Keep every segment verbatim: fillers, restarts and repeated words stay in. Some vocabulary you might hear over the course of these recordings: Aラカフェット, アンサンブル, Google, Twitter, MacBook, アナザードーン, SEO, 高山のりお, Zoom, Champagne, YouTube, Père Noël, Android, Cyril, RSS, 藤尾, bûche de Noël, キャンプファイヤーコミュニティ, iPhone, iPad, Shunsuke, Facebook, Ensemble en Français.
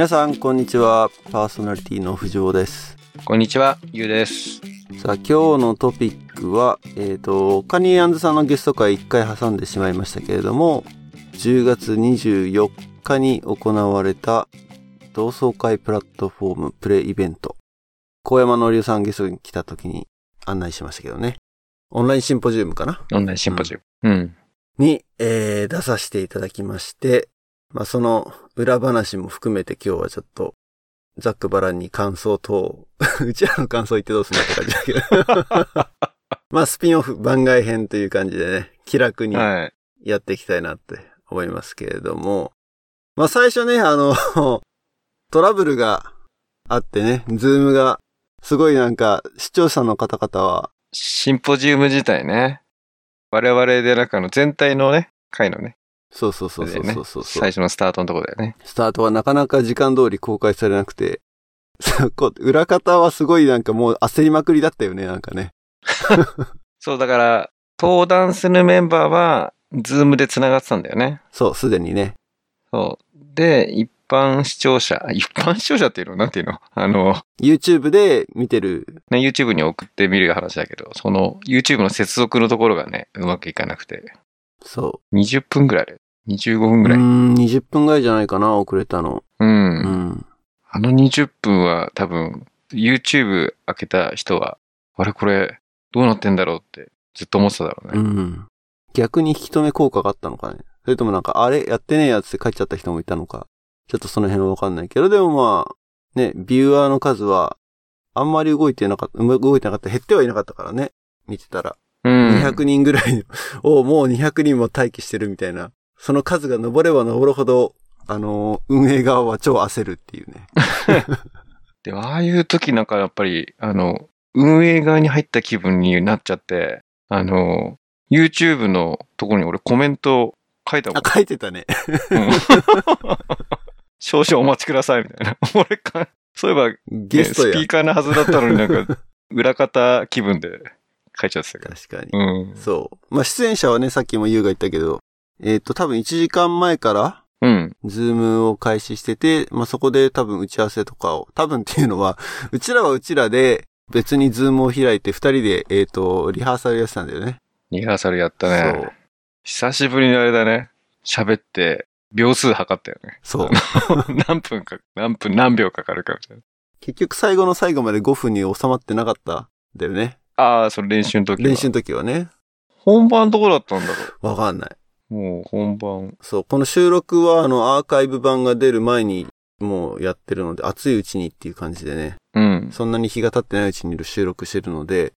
皆さんこんにちは、パーソナリティの藤尾です。こんにちは、ゆうです。さあ、今日のトピックは、えーと、カニ&さんのゲスト会いっかい挟んでしまいましたけれども、じゅうがつにじゅうよっかに行われた同窓会プラットフォームプレイイベント、高山のりおさんゲストに来た時に案内しましたけどね、オンラインシンポジウムかな、オンラインシンポジウム、うんうん、に、えー、出させていただきまして、まあ、その裏話も含めて今日はちょっとざっくばらんに感想等うちらの感想言ってどうすんだって感じだけどまあスピンオフ番外編という感じでね、気楽にやっていきたいなって思いますけれども、はい、まあ最初ね、あのトラブルがあってね、ズームがすごい、なんか視聴者の方々はシンポジウム自体ね、我々でなんかの全体のね、回のね、そうそうそうそうそうそう、ね、最初のスタートのとこだよね。スタートはなかなか時間通り公開されなくて、そこ裏方はすごいなんかもう焦りまくりだったよね、なんかねそうだから、登壇するメンバーはズームでつながってたんだよね。そう、すでにね。そうで、一般視聴者一般視聴者っていうのなんていうの、あの YouTube で見てるね、 YouTube に送ってみる話だけど、その YouTube の接続のところがね、うまくいかなくて、そう。にじゅっぷんぐらいで。にじゅうごふんぐらい。うーん、にじゅっぷんぐらいじゃないかな、遅れたの。うん。うん、あのにじゅっぷんは多分、YouTube 開けた人は、あれこれ、どうなってんだろうって、ずっと思ってただろうね。うん。逆に引き止め効果があったのかね。それともなんか、あれやってねえやつって書いちゃった人もいたのか。ちょっとその辺はわかんないけど、でもまあ、ね、ビューアーの数は、あんまり動いてなかった、動いてなかった、減ってはいなかったからね。見てたら。うん、にひゃくにんぐらいをもうにひゃくにんも待機してるみたいな、その数が上れば上るほど、あの運営側は超焦るっていうねでもああいう時なんかやっぱり、あの運営側に入った気分になっちゃって、あの YouTube のところに俺コメント書いたもん。あ、書いてたね、うん、少々お待ちくださいみたいな俺か、そういえば、ね、ゲストやスピーカーなはずだったのに、なんか裏方気分で書いちゃってたけど。確かに、うん。そう。まあ、出演者はね、さっきも優が言ったけど、えっ、ー、と、多分いちじかんまえから、うん。ズームを開始してて、まあ、そこで多分打ち合わせとかを、多分っていうのは、うちらはうちらで、別にズームを開いてふたりで、えっ、ー、と、リハーサルやってたんだよね。リハーサルやったね。そう。久しぶりにあれだね。喋って、秒数測ったよね。そう。何分か、何分何秒かかるかみたいな。結局最後の最後までごふんに収まってなかったんだよね。ああ、その練習の時は。練習の時はね。本番どこだったんだろう。わかんない。もう本番。そう、この収録はあのアーカイブ版が出る前にもうやってるので、熱いうちにっていう感じでね。うん。そんなに日が経ってないうちに収録してるので、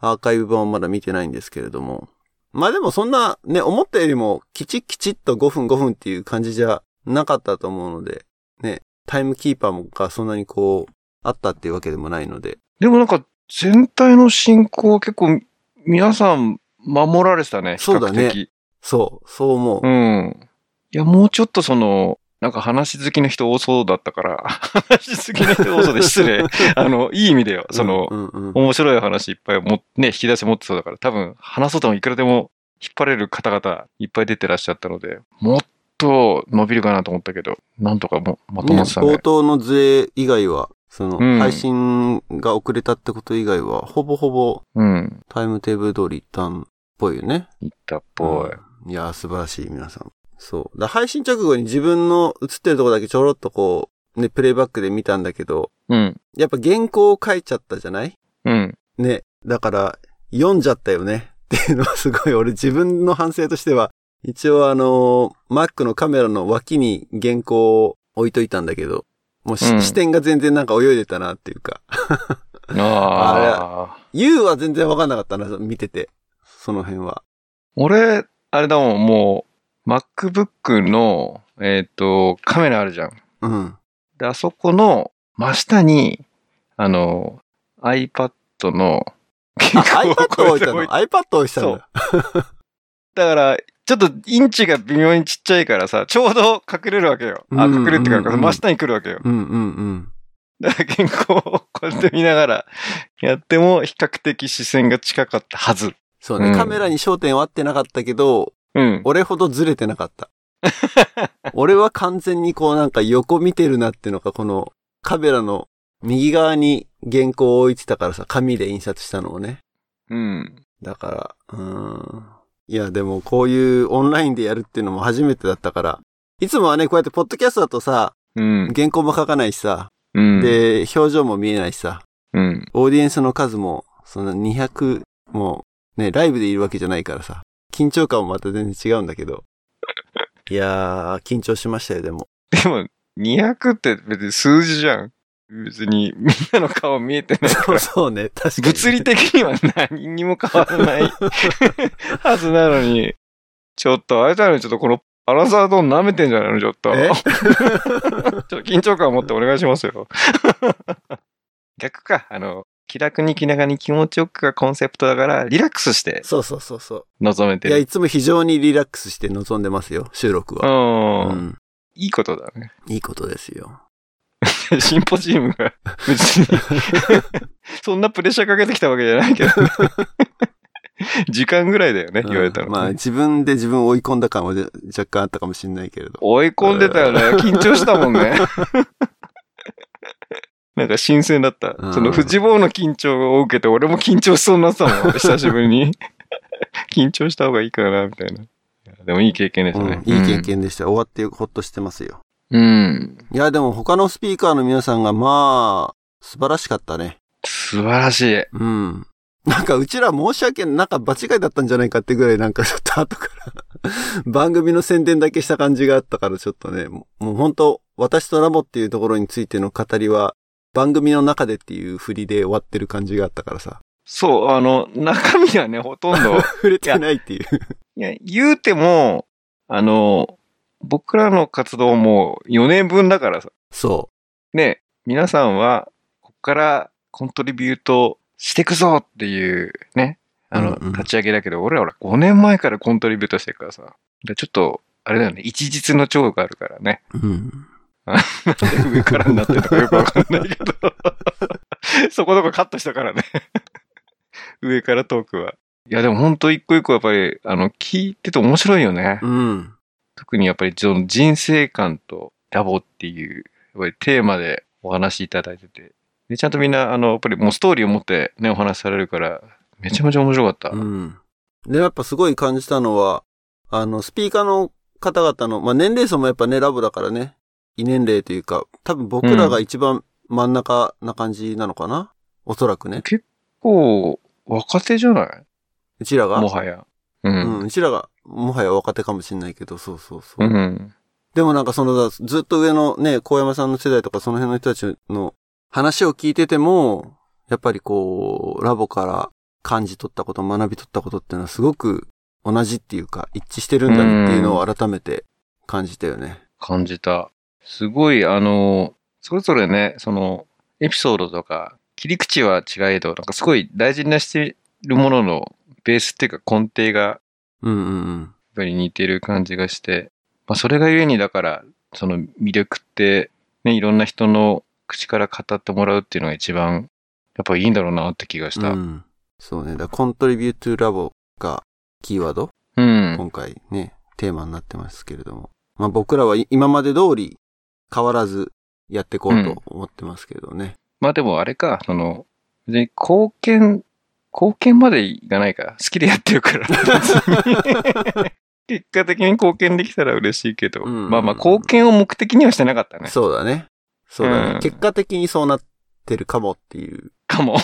アーカイブ版はまだ見てないんですけれども。まあでもそんなね、思ったよりもきちっきちっとごふんごふんっていう感じじゃなかったと思うので、ね、タイムキーパーもかそんなにこう、あったっていうわけでもないので。でもなんか、全体の進行は結構皆さん守られてたね。そうだね。そう、そう思う。うん。いや、もうちょっとその、なんか話好きの人多そうだったから、話好きの人多そうで失礼。あの、いい意味だよ。その、うんうんうん、面白い話いっぱいも、ね、引き出し持ってそうだから、多分話そうともいくらでも引っ張れる方々いっぱい出てらっしゃったので、もっと伸びるかなと思ったけど、なんとかもまとまってたね。冒頭の図以外は、その、配信が遅れたってこと以外は、うん、ほぼほぼ、タイムテーブル通り行ったんっぽいよね。行ったっぽい。うん、いやー、素晴らしい、皆さん。そう。だ配信直後に自分の映ってるとこだけちょろっとこう、ね、プレイバックで見たんだけど、うん。やっぱ原稿を書いちゃったじゃない？うん。ね。だから、読んじゃったよね。っていうのはすごい、俺自分の反省としては、一応あのー、Mac のカメラの脇に原稿を置いといたんだけど、もう、うん、視点が全然なんか泳いでたなっていうかあ。あれ、ユウは全然わかんなかったな、見てて。その辺は。俺、あれだもん、もう、MacBook の、えっと、カメラあるじゃん。うん。で、あそこの真下に、あの、iPad の、iPad 置いたの ?iPad 置いたのだから、ちょっとインチが微妙にちっちゃいからさ、ちょうど隠れるわけよ。あ、隠れるっていうか、真下に来るわけよ。うんうんうん。だから原稿をこうやって見ながらやっても比較的視線が近かったはず。そうね、うん、カメラに焦点は合ってなかったけど、うん、俺ほどずれてなかった。俺は完全にこうなんか横見てるなっていうのが、このカメラの右側に原稿を置いてたからさ、紙で印刷したのをね。うん。だから、うーん。いや、でもこういうオンラインでやるっていうのも初めてだったから、いつもはね、こうやってポッドキャストだとさ、うん、原稿も書かないしさ、うん、で、表情も見えないしさ、うん、オーディエンスの数も、そのにひゃく、もうね、ライブでいるわけじゃないからさ、緊張感もまた全然違うんだけど。いやー、緊張しましたよ、でも。でも、にひゃくって別に数字じゃん。別に、みんなの顔見えてないから。そうそうね、確かに。物理的には何にも変わらないはずなのに、ちょっと、あれだね、ちょっとこの、アラサードン舐めてんじゃないの、ちょっと。えちょっと緊張感を持ってお願いしますよ。逆か、あの、気楽に気長に気持ちよくがコンセプトだから、リラックスして。そうそうそうそう。望めてる。いや、いつも非常にリラックスして望んでますよ、収録は。うん。いいことだね。いいことですよ。シンポジウムが別にそんなプレッシャーかけてきたわけじゃないけど時間ぐらいだよね、うん、言われたの。まあ自分で自分を追い込んだ感は若干あったかもしれないけれど、追い込んでたよね。緊張したもんねなんか新鮮だった、うん、そのフジボーの緊張を受けて俺も緊張しそうになってたもん久しぶりに緊張した方がいいかなみたいな。でもいい経験でしたね、うん、いい経験でした、うん、終わってほっとしてますよ。うん。いや、でも他のスピーカーの皆さんが、まあ、素晴らしかったね。素晴らしい。うん。なんか、うちら申し訳ない、なんか場違いだったんじゃないかってぐらい、なんかちょっと後から、番組の宣伝だけした感じがあったから、ちょっとね、もう本当、私とラボっていうところについての語りは、番組の中でっていう振りで終わってる感じがあったからさ。そう、あの、中身はね、ほとんど。触れてないっていう。いや、言うても、あの、僕らの活動もよねんぶんだからさ。そう。ね、皆さんは、こっからコントリビュートしてくぞっていうね、あの、立ち上げだけど、うんうん、俺らほらごねんまえからコントリビュートしてるからさ。でちょっと、あれだよね、一日の長があるからね。うん。なんで上からになってるのかよくわかんないけど。そこどこカットしたからね。上からトークは。いや、でもほんと一個一個やっぱり、あの、聞いてて面白いよね。うん。特にやっぱりその人生観とラボっていうやっぱりテーマでお話しいただいてて、でちゃんとみんなあのやっぱりもうストーリーを持ってねお話しされるからめちゃめちゃ面白かった。うん。でやっぱすごい感じたのはあのスピーカーの方々のまあ年齢層もやっぱねラボだからね異年齢というか多分僕らが一番真ん中な感じなのかな、うん、おそらくね。結構若手じゃない？うちらがもはや。うん、うちらがもはや若手かもしれないけど、そうそうそう。うん、でもなんかそのずっと上のね高山さんの世代とかその辺の人たちの話を聞いててもやっぱりこうラボから感じ取ったこと学び取ったことっていうのはすごく同じっていうか一致してるんだっていうのを改めて感じたよね。うん、感じた。すごいあのそれぞれねそのエピソードとか切り口は違えどなんかすごい大事にしてるもののベースっていうか根底がやっぱり似てる感じがして、まあ、それがゆえにだからその魅力って、ね、いろんな人の口から語ってもらうっていうのが一番やっぱいいんだろうなって気がした、うん、そうねだコントリビュートゥーラボがキーワード、うん、今回ねテーマになってますけれども、まあ、僕らは今まで通り変わらずやっていこうと思ってますけどね、うん、まあでもあれかその別に貢献貢献までいかないか。好きでやってるから。結果的に貢献できたら嬉しいけど、うんうんうん。まあまあ貢献を目的にはしてなかったね。そうだね。そうだね。うん、結果的にそうなってるかもっていう。かも。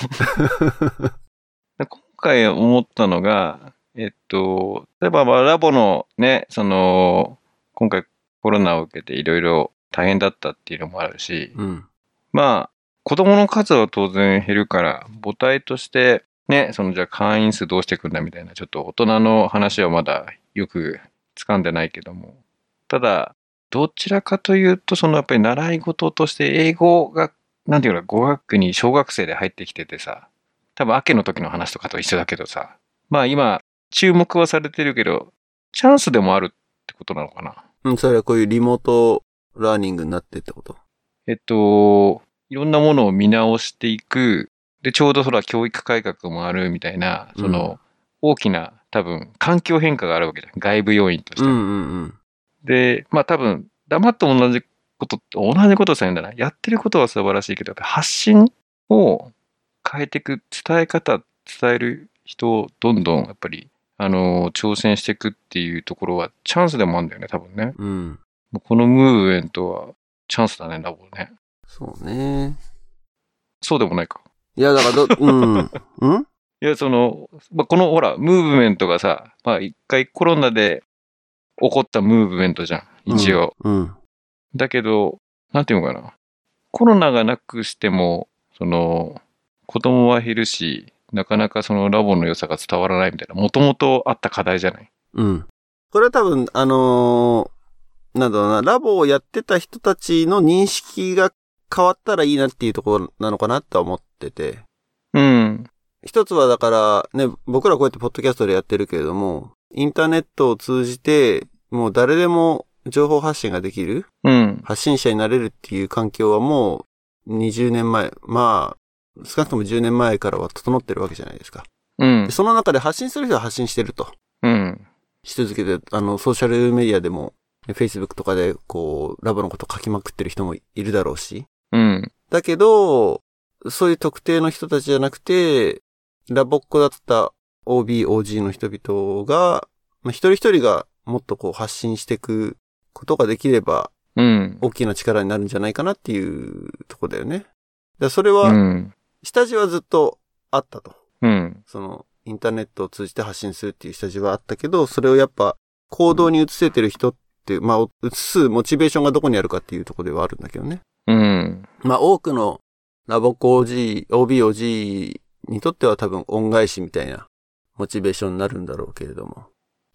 今回思ったのが、えっと、例えばまあラボのね、その、今回コロナを受けていろいろ大変だったっていうのもあるし、うん、まあ子供の数は当然減るから、母体として、ね、そのじゃあ会員数どうしていくんだみたいなちょっと大人の話はまだよく掴んでないけども、ただどちらかというとそのやっぱり習い事として英語がなんていうのか語学に小学生で入ってきててさ、多分明けの時の話とかと一緒だけどさ、まあ今注目はされてるけどチャンスでもあるってことなのかな。うん、それはこういうリモートラーニングになってってこと。えっといろんなものを見直していく。で、ちょうどほら、教育改革もあるみたいな、その、大きな、多分、環境変化があるわけじゃん。外部要因として。うんうんうん。で、まあ多分、黙って同じこと、同じことをしたいんだな。やってることは素晴らしいけど、やっぱ発信を変えていく、伝え方、伝える人をどんどんやっぱり、あの、挑戦していくっていうところはチャンスでもあるんだよね、多分ね。うん。このムーブメントはチャンスだね、多分ね。そうね。そうでもないか。いや、だからど、うん。うんいや、その、まあ、このほら、ムーブメントがさ、まあ一回コロナで起こったムーブメントじゃん、一応。うんうん、だけど、なんていうのかな。コロナがなくしても、その、子供は減るし、なかなかそのラボの良さが伝わらないみたいな、もともとあった課題じゃない？うん。これは多分、あのー、なんだろうな、ラボをやってた人たちの認識が変わったらいいなっていうところなのかなとは思ってて。うん。一つはだからね、僕らこうやってポッドキャストでやってるけれども、インターネットを通じて、もう誰でも情報発信ができる、うん、発信者になれるっていう環境はもうにじゅうねんまえ、まあ、少なくともじゅうねんまえからは整ってるわけじゃないですか。うん、その中で発信する人は発信してると。うん、し続けて、あの、ソーシャルメディアでも、Facebook とかでこう、ラボのこと書きまくってる人もいるだろうし。うん、だけど、そういう特定の人たちじゃなくて、ラボっ子だった オービー、オージー の人々が、まあ、一人一人がもっとこう発信していくことができれば、うん、大きな力になるんじゃないかなっていうとこだよね。だそれは、うん、下地はずっとあったと、うん。そのインターネットを通じて発信するっていう下地はあったけど、それをやっぱ行動に移せてる人って、まあ移すモチベーションがどこにあるかっていうところではあるんだけどね。うん、まあ多くのラボっ子 オージー、オービー、オージーにとっては多分恩返しみたいなモチベーションになるんだろうけれども、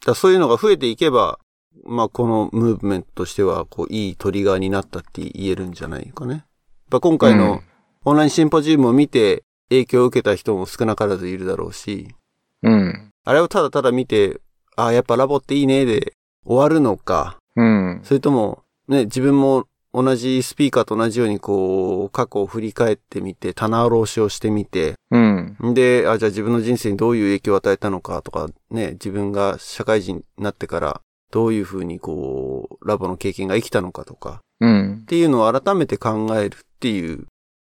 だそういうのが増えていけば、まあこのムーブメントとしてはこういいトリガーになったって言えるんじゃないかね。まあ今回のオンラインシンポジウムを見て影響を受けた人も少なからずいるだろうし、うん、あれをただただ見て、ああやっぱラボっていいねで終わるのか、うん、それともね自分も同じスピーカーと同じようにこう過去を振り返ってみて棚卸しをしてみて、うん、であじゃあ自分の人生にどういう影響を与えたのかとかね自分が社会人になってからどういうふうにこうラボの経験が生きたのかとか、うん、っていうのを改めて考えるっていう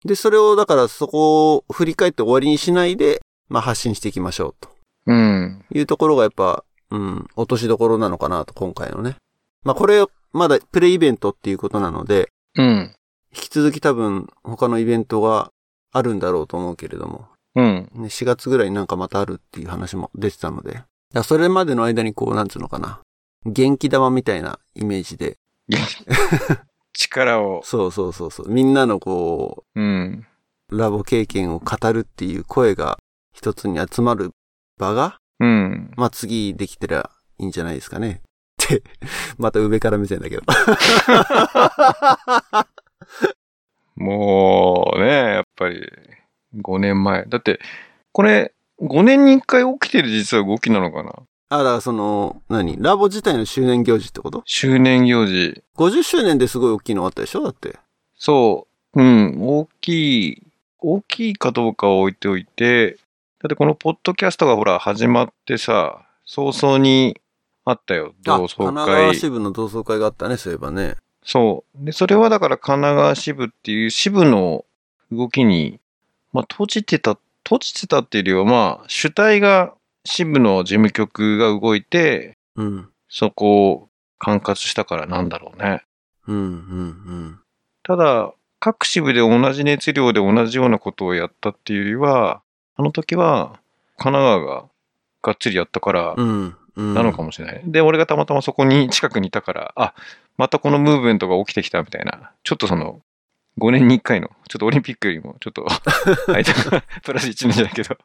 でそれをだからそこを振り返って終わりにしないでまあ発信していきましょうと、うん、いうところがやっぱうん落としどころなのかなと今回のねまあこれをまだプレイイベントっていうことなので、うん、引き続き多分他のイベントがあるんだろうと思うけれども、うん、しがつぐらいになんかまたあるっていう話も出てたので、だそれまでの間にこうなんつうのかな、元気玉みたいなイメージで力をそうそうそうそうみんなのこう、うん、ラボ経験を語るっていう声が一つに集まる場が、うん、まあ次できたらいいんじゃないですかね。また上から見せんだけどもうねやっぱりごねんまえだってこれごねんにいっかい起きてる実は動きなのかなあらその何ラボ自体の周年行事ってこと周年行事ごじゅっしゅうねんですごい大きいのあったでしょだってそううん大きい大きいかどうかを置いておいてだってこのポッドキャストがほら始まってさ早々にあったよ、同窓会。神奈川支部の同窓会があったね、そういえばね。そう。で、それはだから神奈川支部っていう支部の動きに、まあ、閉じてた、閉じてたっていうよりは、まあ、主体が、支部の事務局が動いて、うん、そこを管轄したからなんだろうね。うん、うん、うん。ただ、各支部で同じ熱量で同じようなことをやったっていうよりは、あの時は、神奈川ががっつりやったから、うんなのかもしれない、うん、で俺がたまたまそこに近くにいたからあまたこのムーブメントが起きてきたみたいなちょっとそのごねんにいっかいのちょっとオリンピックよりもちょっとプラスいちねんじゃないけど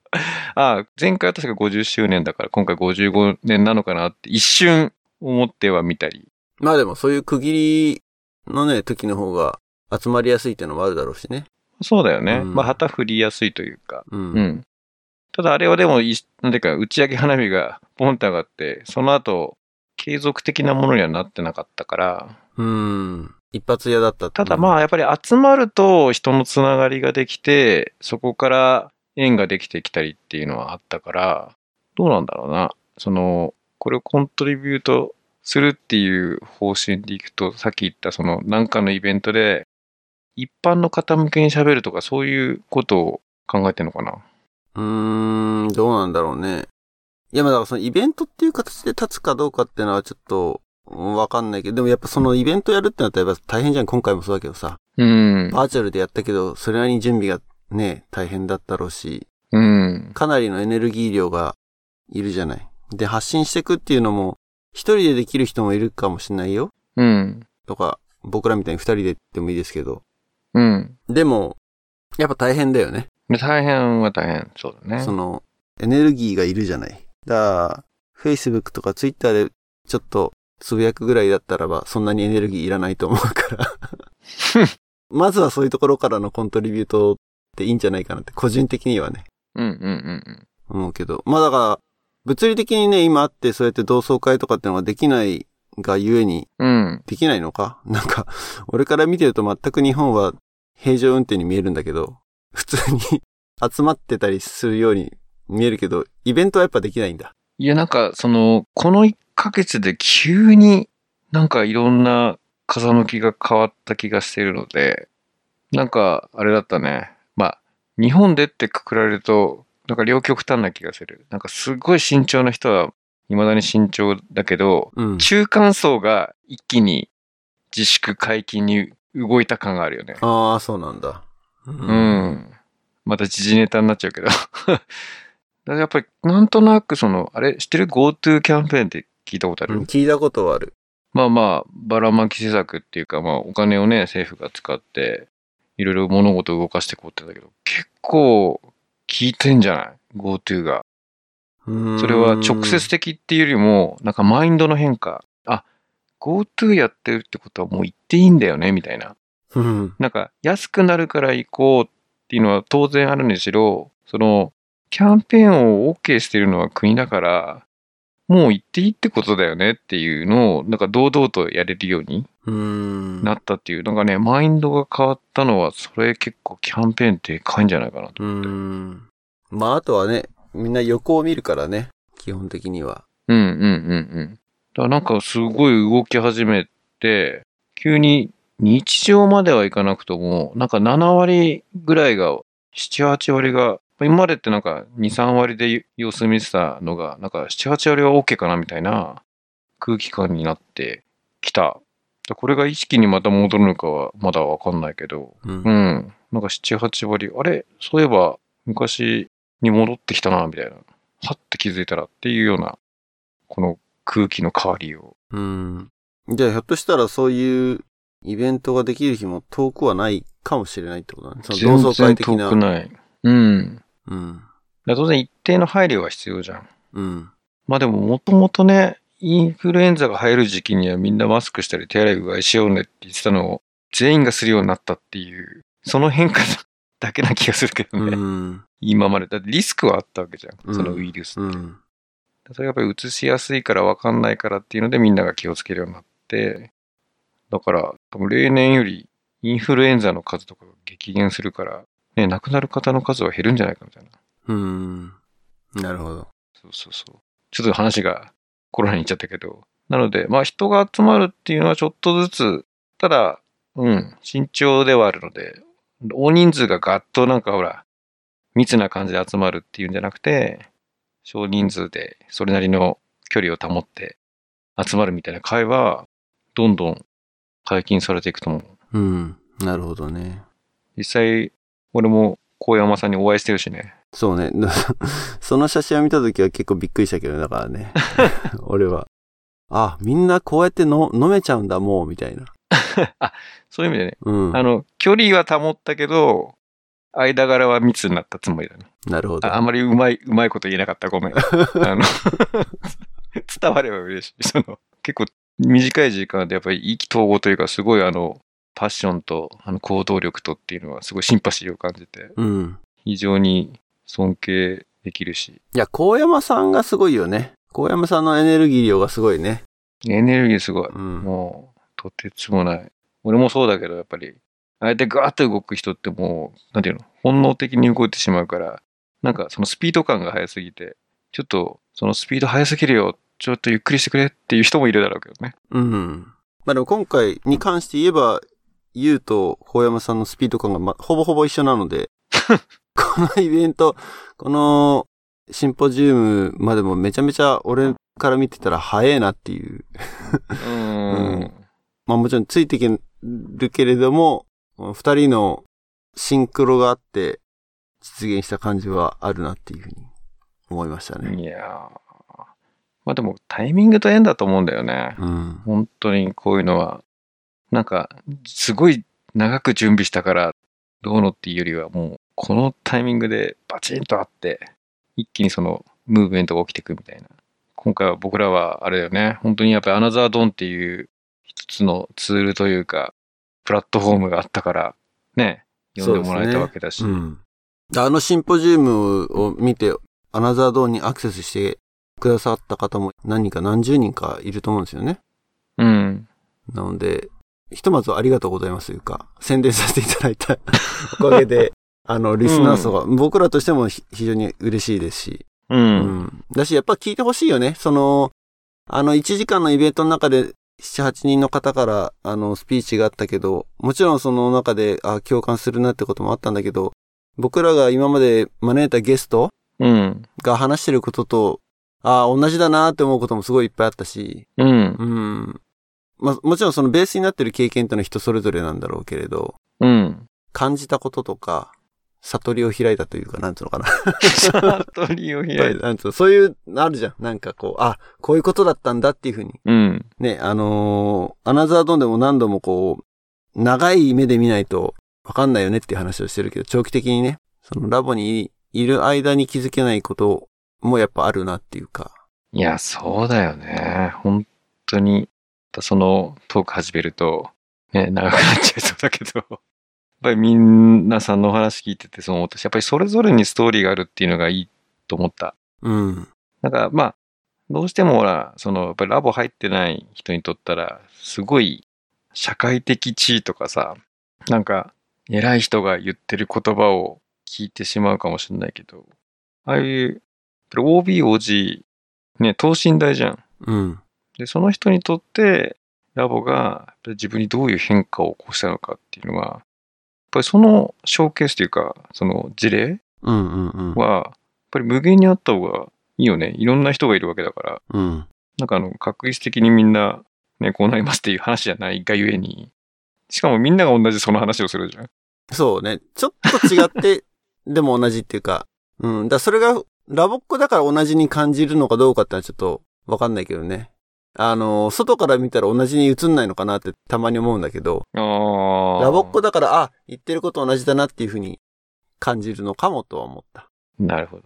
あ前回は確かごじゅっしゅうねんだから今回ごじゅうごねんなのかなって一瞬思ってはみたりまあでもそういう区切りのね時の方が集まりやすいっていうのもあるだろうしねそうだよね、うん、まあ旗振りやすいというかうん、うんただあれはでも、なんていうか、打ち上げ花火がポンって上がって、その後、継続的なものにはなってなかったから。うーん。一発屋だったって。ただまあ、やっぱり集まると人のつながりができて、そこから縁ができてきたりっていうのはあったから、どうなんだろうな。その、これをコントリビュートするっていう方針でいくと、さっき言ったその何かのイベントで一般の方向けに喋るとか、そういうことを考えてるのかな。うーん、どうなんだろうね。いや、まあだからそのイベントっていう形で立つかどうかっていうのはちょっとわかんないけど、でもやっぱそのイベントやるってなったらやっぱ大変じゃん。今回もそうだけどさ、うん、バーチャルでやったけどそれなりに準備がね大変だったろうし、うん、かなりのエネルギー量がいるじゃない。で発信していくっていうのも一人でできる人もいるかもしれないよ、うん、とか僕らみたいに二人でってもいいですけど、うん、でもやっぱ大変だよね。大変は大変、そうだね。そのエネルギーがいるじゃない。だから Facebook とか Twitter でちょっとつぶやくぐらいだったらばそんなにエネルギーいらないと思うからまずはそういうところからのコントリビュートっていいんじゃないかなって個人的にはね、うんうんうん、思うけど、まあだから物理的にね今あってそうやって同窓会とかってのができないがゆえに、うん、できないのかなんか俺から見てると全く日本は平常運転に見えるんだけど、普通に集まってたりするように見えるけどイベントはやっぱできないんだ。いやなんかそのこのいっかげつで急になんかいろんな風向きが変わった気がしているので、なんかあれだったね。まあ日本でってくくられるとなんか両極端な気がする。なんかすごい慎重な人は未だに慎重だけど、うん、中間層が一気に自粛解禁に動いた感があるよね。ああそうなんだ。うん、うん、また時事ネタになっちゃうけどやっぱりなんとなくそのあれ知ってる GoTo キャンペーンって聞いたことある、うん、聞いたことはある。まあまあばらまき施策っていうか、まあお金をね政府が使っていろいろ物事を動かしてこうってんだけど、結構効いてんじゃない GoTo が。うーん、それは直接的っていうよりもなんかマインドの変化。あ GoTo やってるってことはもう行っていいんだよねみたいななんか安くなるから行こうっていうのは当然あるにしろ、そのキャンペーンを OK してるのは国だから、もう行っていいってことだよねっていうのを、なんか堂々とやれるようになったっていう、なんかね、マインドが変わったのは、それ結構キャンペーンでかいんじゃないかなと思って。うーん、まあ、あとはね、みんな横を見るからね、基本的には。うんうんうんうん。だからなんかすごい動き始めて、急に日常まではいかなくとも、なんかなな割ぐらいが、なな、はち割が、今までってなんかに、さん割で様子見てたのが、なんかなな、はち割は OK かなみたいな空気感になってきた。これが意識にまた戻るのかはまだわかんないけど、うん、うん。なんかなな、はち割、あれそういえば昔に戻ってきたな、みたいな。はって気づいたらっていうような、この空気の変わりを。うん。じゃあひょっとしたらそういうイベントができる日も遠くはないかもしれないってことだね。その同窓会的な。全然遠くない。うん。うん、だ当然一定の配慮は必要じゃん、うん、まあでももともとねインフルエンザが流行る時期にはみんなマスクしたり手洗いうがいしようねって言ってたのを全員がするようになったっていうその変化だけな気がするけどね、うん、今までだってリスクはあったわけじゃん、うん、そのウイルスって、うん、それやっぱりうつしやすいから分かんないからっていうのでみんなが気をつけるようになって、だから多分例年よりインフルエンザの数とかが激減するからね、亡くなる方の数は減るんじゃないかみたいな。うーん。なるほど。そうそうそう。ちょっと話がコロナに行っちゃったけど。なので、まあ人が集まるっていうのはちょっとずつ、ただ、うん、慎重ではあるので、大人数がガッとなんかほら、密な感じで集まるっていうんじゃなくて、少人数でそれなりの距離を保って集まるみたいな会は、どんどん解禁されていくと思う。うん。なるほどね。実際、俺も高山さんにお会いしてるしね。そうね。その写真を見たときは結構びっくりしたけど、だからね。俺は。あ、みんなこうやっての飲めちゃうんだ、もう、みたいな。あ、そういう意味でね。うん。あの、距離は保ったけど、間柄は密になったつもりだね。なるほど。あ, あんまりうまい、うまいこと言えなかったらごめん。あの伝われば嬉しい。その、結構短い時間でやっぱり意気投合というか、すごいあの、パッションとあの行動力とっていうのはすごいシンパシーを感じて、うん、非常に尊敬できるし、いや高山さんがすごいよね。高山さんのエネルギー量がすごいね。エネルギーすごい、うん、もうとてつもない。俺もそうだけどやっぱりあえてガーッと動く人ってもうなんていうの本能的に動いてしまうから、なんかそのスピード感が速すぎてちょっとそのスピード速すぎるよっちょっとゆっくりしてくれっていう人もいるだろうけどね。うん。まあでも今回に関して言えば、ユウとホウヤマさんのスピード感が、ま、ほぼほぼ一緒なので、このイベント、このシンポジウムまでもめちゃめちゃ俺から見てたら早えなっていう。うんうん、まあもちろんついていけるけれども、二人のシンクロがあって実現した感じはあるなっていうふうに思いましたね。いやー。まあでもタイミングと縁だと思うんだよね。うん、本当にこういうのは、なんかすごい長く準備したからどうのっていうよりはもうこのタイミングでバチンとあって一気にそのムーブメントが起きていくみたいな。今回は僕らはあれだよね。本当にやっぱりアナザードンっていう一つのツールというかプラットフォームがあったからね、読んでもらえたわけだし、ねうん、あのシンポジウムを見てアナザードンにアクセスしてくださった方も何人か何十人かいると思うんですよね。うん。なのでひとまずありがとうございますというか、宣伝させていただいたおかげで、あの、リスナー層が、うん、僕らとしても非常に嬉しいですし、うん。うん、だし、やっぱ聞いてほしいよね。その、あの、いちじかんのイベントの中で、なな、はちにんの方から、あの、スピーチがあったけど、もちろんその中で、あ、共感するなってこともあったんだけど、僕らが今まで招いたゲストが話してることと、あ、同じだなって思うこともすごいいっぱいあったし、うん。うんまあ、もちろんそのベースになってる経験っていうのは人それぞれなんだろうけれど、うん、感じたこととか、悟りを開いたというか、なんつうのかな。悟りを開いた。なんつうの、そういう、あるじゃん。なんかこう、あ、こういうことだったんだっていうふうに。うん、ね、あのー、アナザードンでも何度もこう、長い目で見ないと分かんないよねっていう話をしてるけど、長期的にね、そのラボにいる間に気づけないこともやっぱあるなっていうか。いや、そうだよね。本当に。そのトーク始めると、ね、長くなっちゃいそうだけどやっぱりみんなさんのお話聞いててそう思ったし、やっぱりそれぞれにストーリーがあるっていうのがいいと思った。うん。なんかまあどうしてもほらそのやっぱりラボ入ってない人にとったらすごい社会的地位とかさ、なんか偉い人が言ってる言葉を聞いてしまうかもしれないけど、ああいう オービー オージー ね等身大じゃん。うん。でその人にとってラボが自分にどういう変化を起こしたのかっていうのはやっぱりそのショーケースというかその事例は、うんうんうん、やっぱり無限にあった方がいいよね。いろんな人がいるわけだから、うん、なんかあの確率的にみんな、ね、こうなりますっていう話じゃないがゆえに、しかもみんなが同じその話をするじゃん。そうね、ちょっと違ってでも同じっていうか、うん、だからそれがラボっ子だから同じに感じるのかどうかってのはちょっと分かんないけどね。あの、外から見たら同じに映んないのかなってたまに思うんだけど、ラボっ子だから、あ、言ってること同じだなっていうふうに感じるのかもとは思った。なるほど。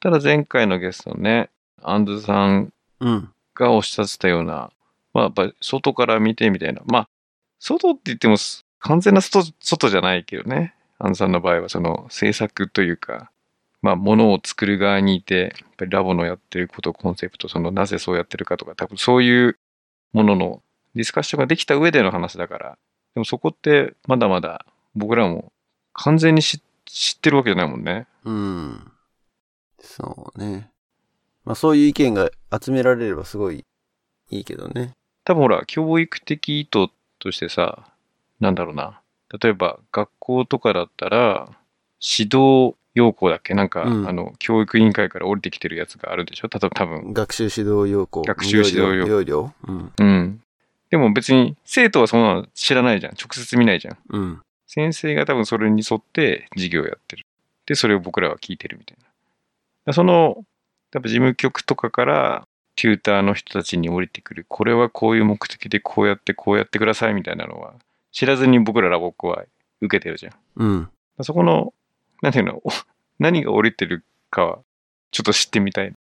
ただ前回のゲストね、アンドゥさんがおっしゃってたような、うん、まあやっぱり外から見てみたいな、まあ、外って言っても完全な 外, 外じゃないけどね、アンドゥさんの場合はその制作というか、まあ、ものを作る側にいて、やっぱりラボのやってること、コンセプト、そのなぜそうやってるかとか、多分そういうもののディスカッションができた上での話だから、でもそこってまだまだ僕らも完全に知ってるわけじゃないもんね。うん。そうね。まあそういう意見が集められればすごいいいけどね。多分ほら、教育的意図としてさ、なんだろうな。例えば学校とかだったら、指導、要項だっけなんか、うん、あの、教育委員会から降りてきてるやつがあるでしょたぶん、多分学習指導要項。学習指導要項。要領、うん、うん。でも別に、生徒はそんなの知らないじゃん。直接見ないじゃん。うん。先生が多分それに沿って授業をやってる。で、それを僕らは聞いてるみたいな。その、多分事務局とかから、テューターの人たちに降りてくる。これはこういう目的でこうやってこうやってくださいみたいなのは、知らずに僕らラボっ子は受けてるじゃん。うん。そこの、なんていうの何が降りてるかはちょっと知ってみたい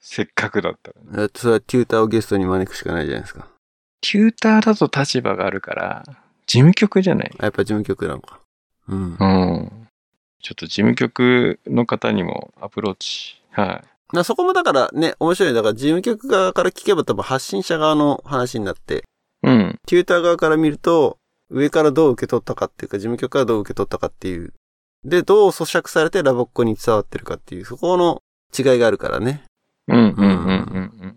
せっかくだったら、ね、それはテューターをゲストに招くしかないじゃないですか。テューターだと立場があるから事務局じゃない。あ、やっぱ事務局なのか。うん、うん、ちょっと事務局の方にもアプローチ。はい、なそこもだからね面白い。だから事務局側から聞けば多分発信者側の話になって、うん、テューター側から見ると上からどう受け取ったかっていうか、事務局からどう受け取ったかっていう。で、どう咀嚼されてラボっ子に伝わってるかっていう、そこの違いがあるからね。うんうんうんうん。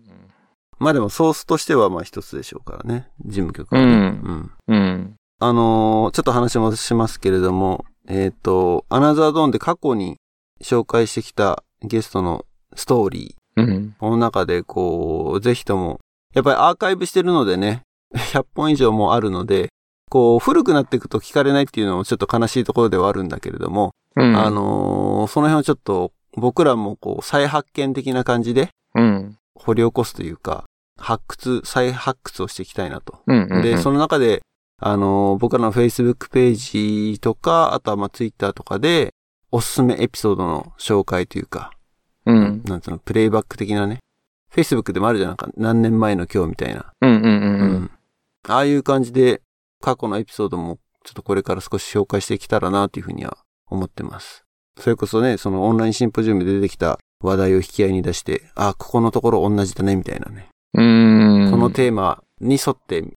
まあでもソースとしてはまあ一つでしょうからね。事務局はね。うん。うん。うん、あのー、ちょっと話もしますけれども、えっ、ー、と、アナザードーンで過去に紹介してきたゲストのストーリー。うん。この中でこう、ぜひとも、やっぱりアーカイブしてるのでね、ひゃっぽん以上もあるので、こう、古くなっていくと聞かれないっていうのもちょっと悲しいところではあるんだけれども、うん、あのー、その辺をちょっと僕らもこう、再発見的な感じで、うん、掘り起こすというか、発掘、再発掘をしていきたいなと。うんうんうん、で、その中で、あのー、僕らの Facebook ページとか、あとはまあ Twitter とかで、おすすめエピソードの紹介というか、うん、なんつうの、プレイバック的なね、Facebook でもあるじゃんか、何年前の今日みたいな。うんうんうんうんうん、ああいう感じで、過去のエピソードもちょっとこれから少し紹介していけたらなというふうには思ってます。それこそね、そのオンラインシンポジウムで出てきた話題を引き合いに出して、あ、ここのところ同じだねみたいなね。うーん。このテーマに沿って、ちょ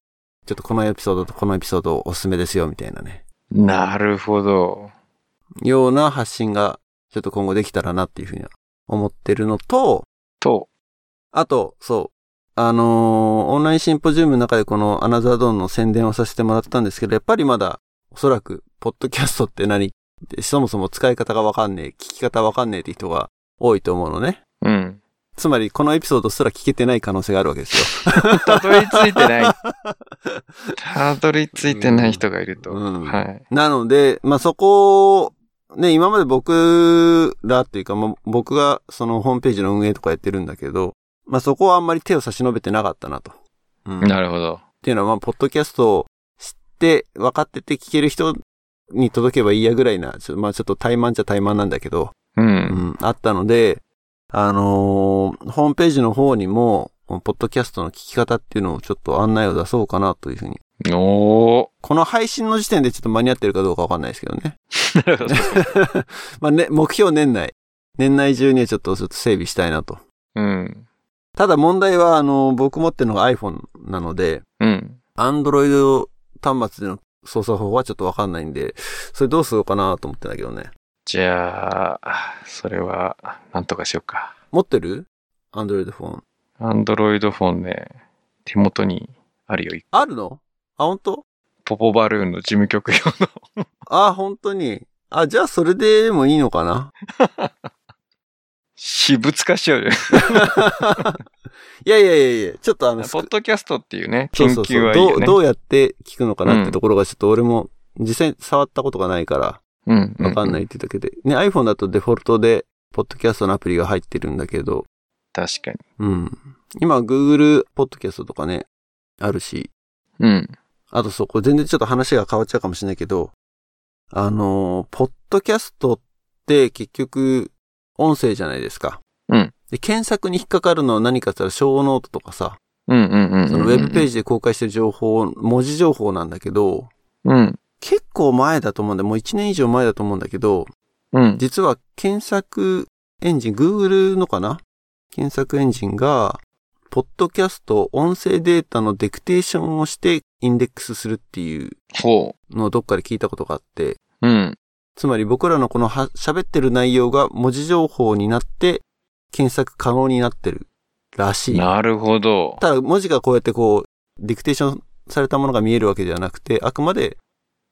っとこのエピソードとこのエピソードおすすめですよみたいなね。なるほど。ような発信がちょっと今後できたらなっていうふうには思ってるのと、と、あと、そう。あのー、オンラインシンポジウムの中でこのアナザードーンの宣伝をさせてもらったんですけど、やっぱりまだおそらくポッドキャストって何ってそもそも使い方がわかんねえ、聞き方わかんねえって人が多いと思うのね。うん。つまりこのエピソードすら聞けてない可能性があるわけですよ。たどり着いてない。たどり着いてない人がいると。うんうん、はい。なので、まあ、そこを、ね、今まで僕らというか、まあ、僕がそのホームページの運営とかやってるんだけど、まあ、そこはあんまり手を差し伸べてなかったなと。うん、なるほど。っていうのは、まあ、ポッドキャストを知って、分かってて聞ける人に届けばいいやぐらいな、ちょまあ、ちょっと怠慢っちゃ怠慢なんだけど、うん。うん、あったので、あのー、ホームページの方にも、ポッドキャストの聞き方っていうのをちょっと案内を出そうかなというふうに。おー。この配信の時点でちょっと間に合ってるかどうかわかんないですけどね。なるほど。まあ、ね、目標年内。年内中にはちょっと、ちょっと整備したいなと。うん。ただ問題は、あの、僕持ってるのが iPhone なので、うん。Android 端末での操作法はちょっとわかんないんで、それどうするかなと思ってんだけどね。じゃあ、それは、なんとかしようか。持ってる ?Android フォン。Android フォンね、手元にあるよ。あるの？あ、ほんと？ポポバルーンの事務局用の。あ、ほんとに。あ、じゃあそれでもいいのかな。私物化しようよ。いやいやいやいや、ちょっとあの、ポッドキャストっていうね、研究はいいよね。そうそうそう。どう、どうやって聞くのかなってところがちょっと俺も実際に触ったことがないから、うん。わかんないってだけで。ね、iPhone だとデフォルトで、ポッドキャストのアプリが入ってるんだけど。確かに。うん。今、Google ポッドキャストとかね、あるし。うん。あとそう、これ全然ちょっと話が変わっちゃうかもしれないけど、あのー、ポッドキャストって結局、音声じゃないですか。うん。で、検索に引っかかるのは何かって言ったら、小ノートとかさ。うんうんうん、うん。そのウェブページで公開してる情報、文字情報なんだけど。うん。結構前だと思うんだ。もういちねん以上前だと思うんだけど。うん。実は検索エンジン、Google のかな？検索エンジンが、ポッドキャスト、音声データのデクテーションをしてインデックスするっていうのをどっかで聞いたことがあって。うん。つまり僕らのこの喋ってる内容が文字情報になって検索可能になってるらしい。なるほど。ただ文字がこうやってこうディクテーションされたものが見えるわけではなくて、あくまで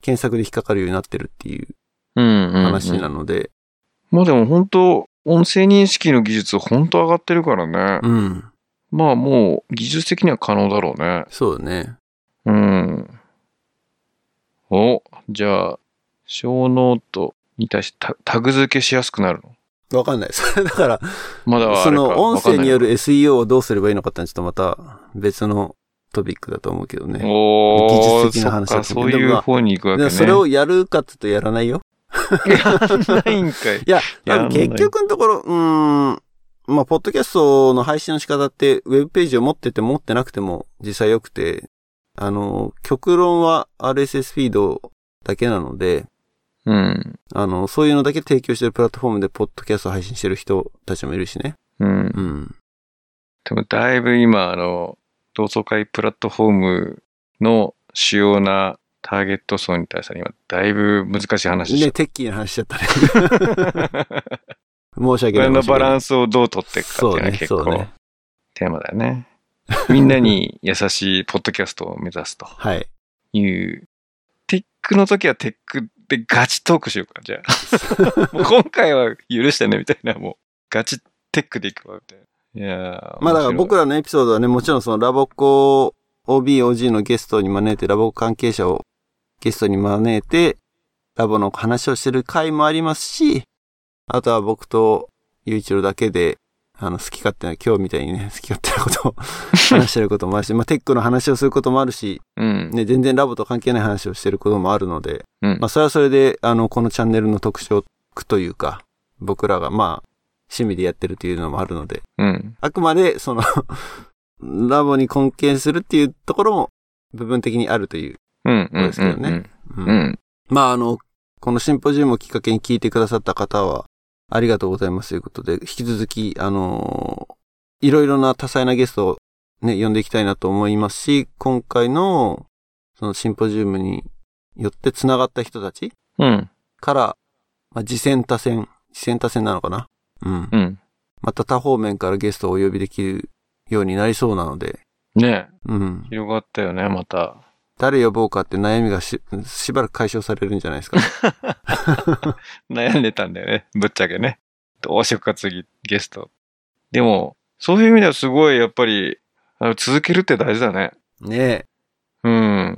検索で引っかかるようになってるっていう話なので。うんうんうん、まあでも本当音声認識の技術本当上がってるからね。うん。まあもう技術的には可能だろうね。そうだね。うん。お、じゃあ。小ノートに対して タ, タグ付けしやすくなるの？わかんない。それだから、まだあれか、その音声による エスイーオー をどうすればいいのかってちょっとまた別のトピックだと思うけどね。おー、技術的な話だと思うけど。そういう方に行くわけね。それをやるかって言うとやらないよ。やらないんかい。いや、結局のところ、うーん、まあ、ポッドキャストの配信の仕方って、ウェブページを持ってても持ってなくても実際良くて、あの、極論は アールエスエス フィードだけなので、うん。あの、そういうのだけ提供してるプラットフォームでポッドキャスト配信してる人たちもいるしね。うん。うん。でもだいぶ今、あの、同窓会プラットフォームの主要なターゲット層に対して今、だいぶ難しい話しちゃった。ね、テッキーな話しちゃったね。申し訳ない。これのバランスをどう取っていくかっていうのは結構、ねね、テーマだよね。みんなに優しいポッドキャストを目指すという、はい、テックの時はテックでガチトークしようかじゃあもう今回は許してねみたいな、もうガチテックでいくわみたいな。いやまあだから僕らのエピソードはね、もちろんそのラボコ オービーオージー のゲストに招いて、ラボコ関係者をゲストに招いてラボの話をしてる回もありますし、あとは僕とゆういちろうだけであの好き勝手な、今日みたいにね好き勝手なことを話してることもあるし、まあテックの話をすることもあるし、うん、ね全然ラボと関係ない話をしてることもあるので、うん、まあそれはそれであのこのチャンネルの特徴というか、僕らがまあ趣味でやってるというのもあるので、うん、あくまでそのラボに貢献するっていうところも部分的にあるということですけどね。まああのこのシンポジウムをきっかけに聞いてくださった方は。ありがとうございますということで、引き続き、あのー、いろいろな多彩なゲストをね、呼んでいきたいなと思いますし、今回の、そのシンポジウムによって繋がった人たちから、うん、まあ、次戦多戦、次戦多戦なのかな、うん、うん。また他方面からゲストをお呼びできるようになりそうなので。ねえ。うん。広がったよね、また。誰呼ぼうかって悩みが し, しばらく解消されるんじゃないですか、ね、悩んでたんだよね、ぶっちゃけね。どうしようか次ゲスト。でもそういう意味ではすごいやっぱりあの続けるって大事だね。ねえ。うん。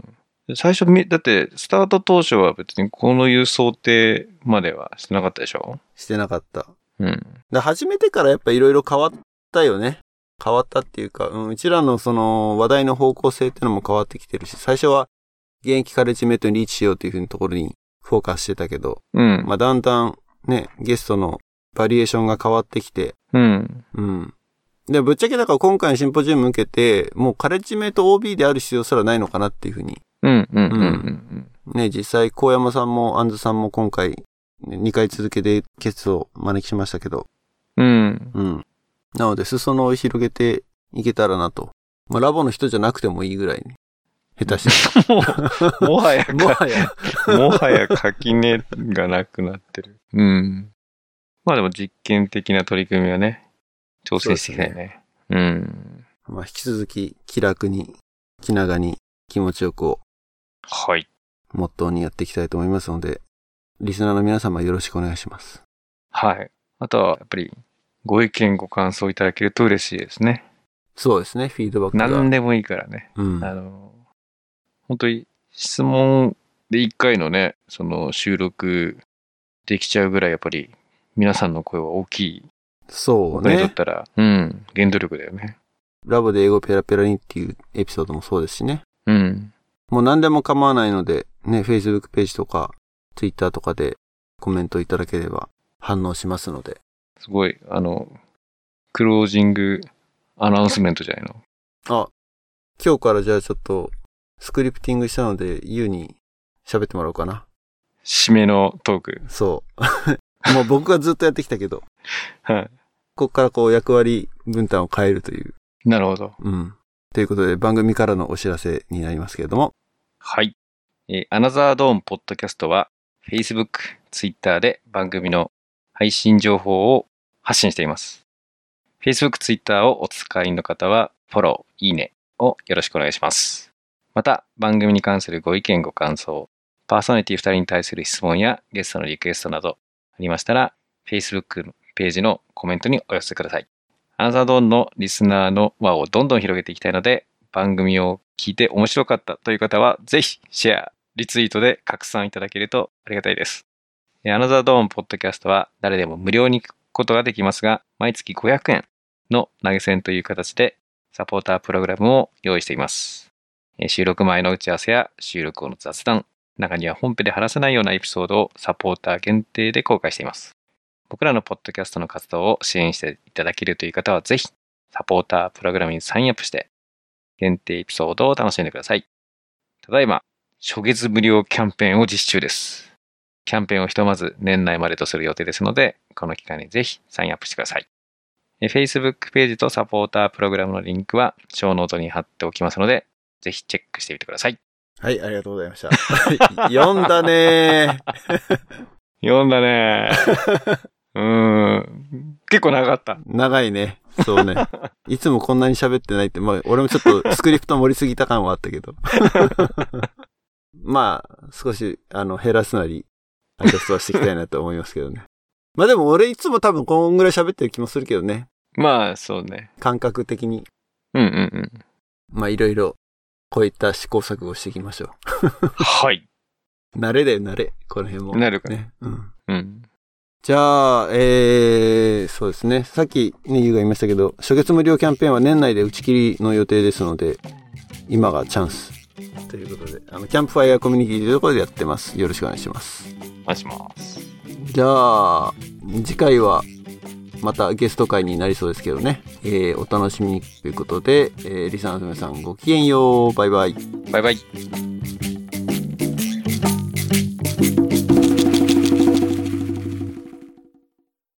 最初だってスタート当初は別にこのいう想定まではしてなかったでしょ。してなかった。うん。で初めてからやっぱいろいろ変わったよね。変わったっていうか、うん、うちらのその話題の方向性っていうのも変わってきてるし、最初は現役カレッジメイトにリーチしようというふうなところにフォーカスしてたけど、うん、まあだんだんね、ゲストのバリエーションが変わってきて、うん。うん。で、ぶっちゃけだから今回のシンポジウム受けて、もうカレッジメイト オービー である必要すらないのかなっていうふうに。うん、うん、うん。ね、実際、高山さんも安住さんも今回、にかい続けてゲストを招きしましたけど、うん。うん。なので、裾野を広げていけたらなと。まあ、ラボの人じゃなくてもいいぐらいに。下手しても。もはやか、もはや、もはや垣根がなくなってる。うん。まあでも実験的な取り組みはね、挑戦していきたいね。うん。まあ引き続き、気楽に、気長に、気持ちよくを。はい。モットーにやっていきたいと思いますので、リスナーの皆様よろしくお願いします。はい。あとは、やっぱり、ご意見ご感想いただけると嬉しいですね。そうですね、フィードバックが何でもいいからね、うん、あの本当に質問でいっかいのね、その収録できちゃうぐらいやっぱり皆さんの声は大きい。そうね、僕にとったら、うん、原動力だよね。ラボで英語ペラペラにっていうエピソードもそうですしね、うん、もう何でも構わないのでね、 Facebook ページとか Twitter とかでコメントいただければ反応しますので。すごい、あの、クロージングアナウンスメントじゃないの。あ、今日からじゃあちょっとスクリプティングしたので、ユウに喋ってもらおうかな。締めのトーク。そう。もう僕がずっとやってきたけど。はい。ここからこう役割分担を変えるという。なるほど。うん。ということで番組からのお知らせになりますけれども。はい。えー、アナザードーンポッドキャストは Facebook、Twitter で番組の配信情報を発信しています。 Facebook、Twitter をお使いの方はフォロー、いいねをよろしくお願いします。また番組に関するご意見ご感想、パーソナリティふたりに対する質問やゲストのリクエストなどありましたら Facebook のページのコメントにお寄せください。アナザードーンのリスナーの輪をどんどん広げていきたいので、番組を聞いて面白かったという方はぜひシェア、リツイートで拡散いただけるとありがたいです。アナザードーンポッドキャストは誰でも無料に聞くことができますが、毎月ごひゃくえんの投げ銭という形でサポータープログラムを用意しています。収録前の打ち合わせや収録後の雑談、中には本編で話せないようなエピソードをサポーター限定で公開しています。僕らのポッドキャストの活動を支援していただけるという方はぜひサポータープログラムにサインアップして限定エピソードを楽しんでください。ただいま初月無料キャンペーンを実施中です。キャンペーンをひとまず年内までとする予定ですので、この期間にぜひサインアップしてください。Facebook ページとサポータープログラムのリンクはショーノートに貼っておきますので、ぜひチェックしてみてください。はい、ありがとうございました。読んだねー。読んだねー。うーん。うん。結構長かった。長いね。そうね。いつもこんなに喋ってないって、まあ俺もちょっとスクリプト盛りすぎた感はあったけど。まあ、少し、あの、減らすなり、アジャストはしていきたいなと思いますけどね。まあでも俺いつも多分こんぐらい喋ってる気もするけどね。まあ、そうね。感覚的に。うんうんうん。まあいろいろ、こういった試行錯誤していきましょう。はい。慣れだよ、慣れ。この辺も、ね。慣れかね。うん。うん。じゃあ、えー、そうですね。さっきね、ゆうが言いましたけど、初月無料キャンペーンは年内で打ち切りの予定ですので、今がチャンス。ということで、あの、キャンプファイヤーコミュニティというところでやってます。よろしくお願いします。お願いします。じゃあ、次回は、またゲスト会になりそうですけどね、えー、お楽しみにということで、えー、リサの皆さんごきげんよう。バイバイ。バイバイ。